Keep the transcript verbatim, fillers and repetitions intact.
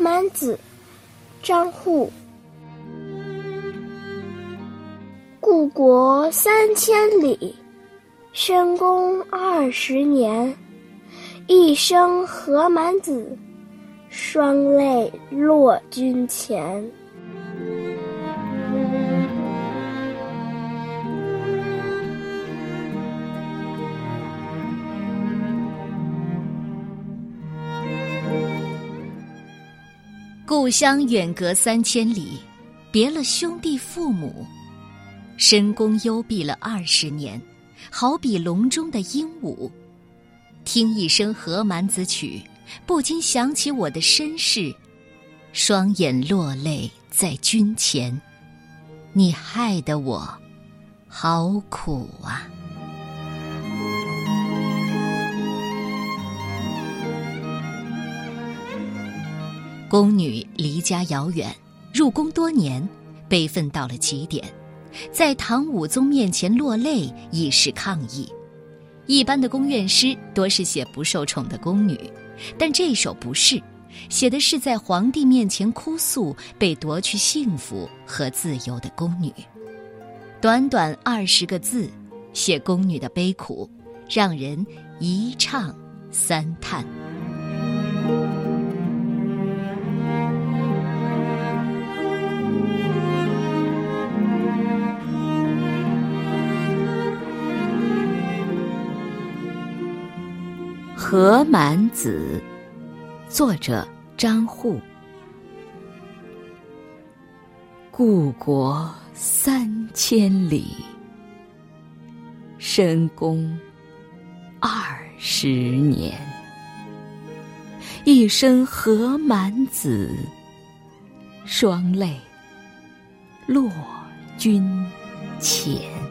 蛮子、张祜。故国三千里，深宫二十年。一生何满子，双泪落君前。故乡远隔三千里，别了兄弟父母，深宫幽闭了二十年，好比笼中的鹦鹉。听一声《何满子曲》，不禁想起我的身世，双眼落泪在君前。你害得我好苦啊！宫女离家遥远，入宫多年，悲愤到了极点，在唐武宗面前落泪以示抗议。一般的宫怨诗多是写不受宠的宫女，但这首不是，写的是在皇帝面前哭诉被夺去幸福和自由的宫女。短短二十个字，写宫女的悲苦，让人一唱三叹。《何满子》，作者张祜。故国三千里，深宫二十年。一生何满子，双泪落君前。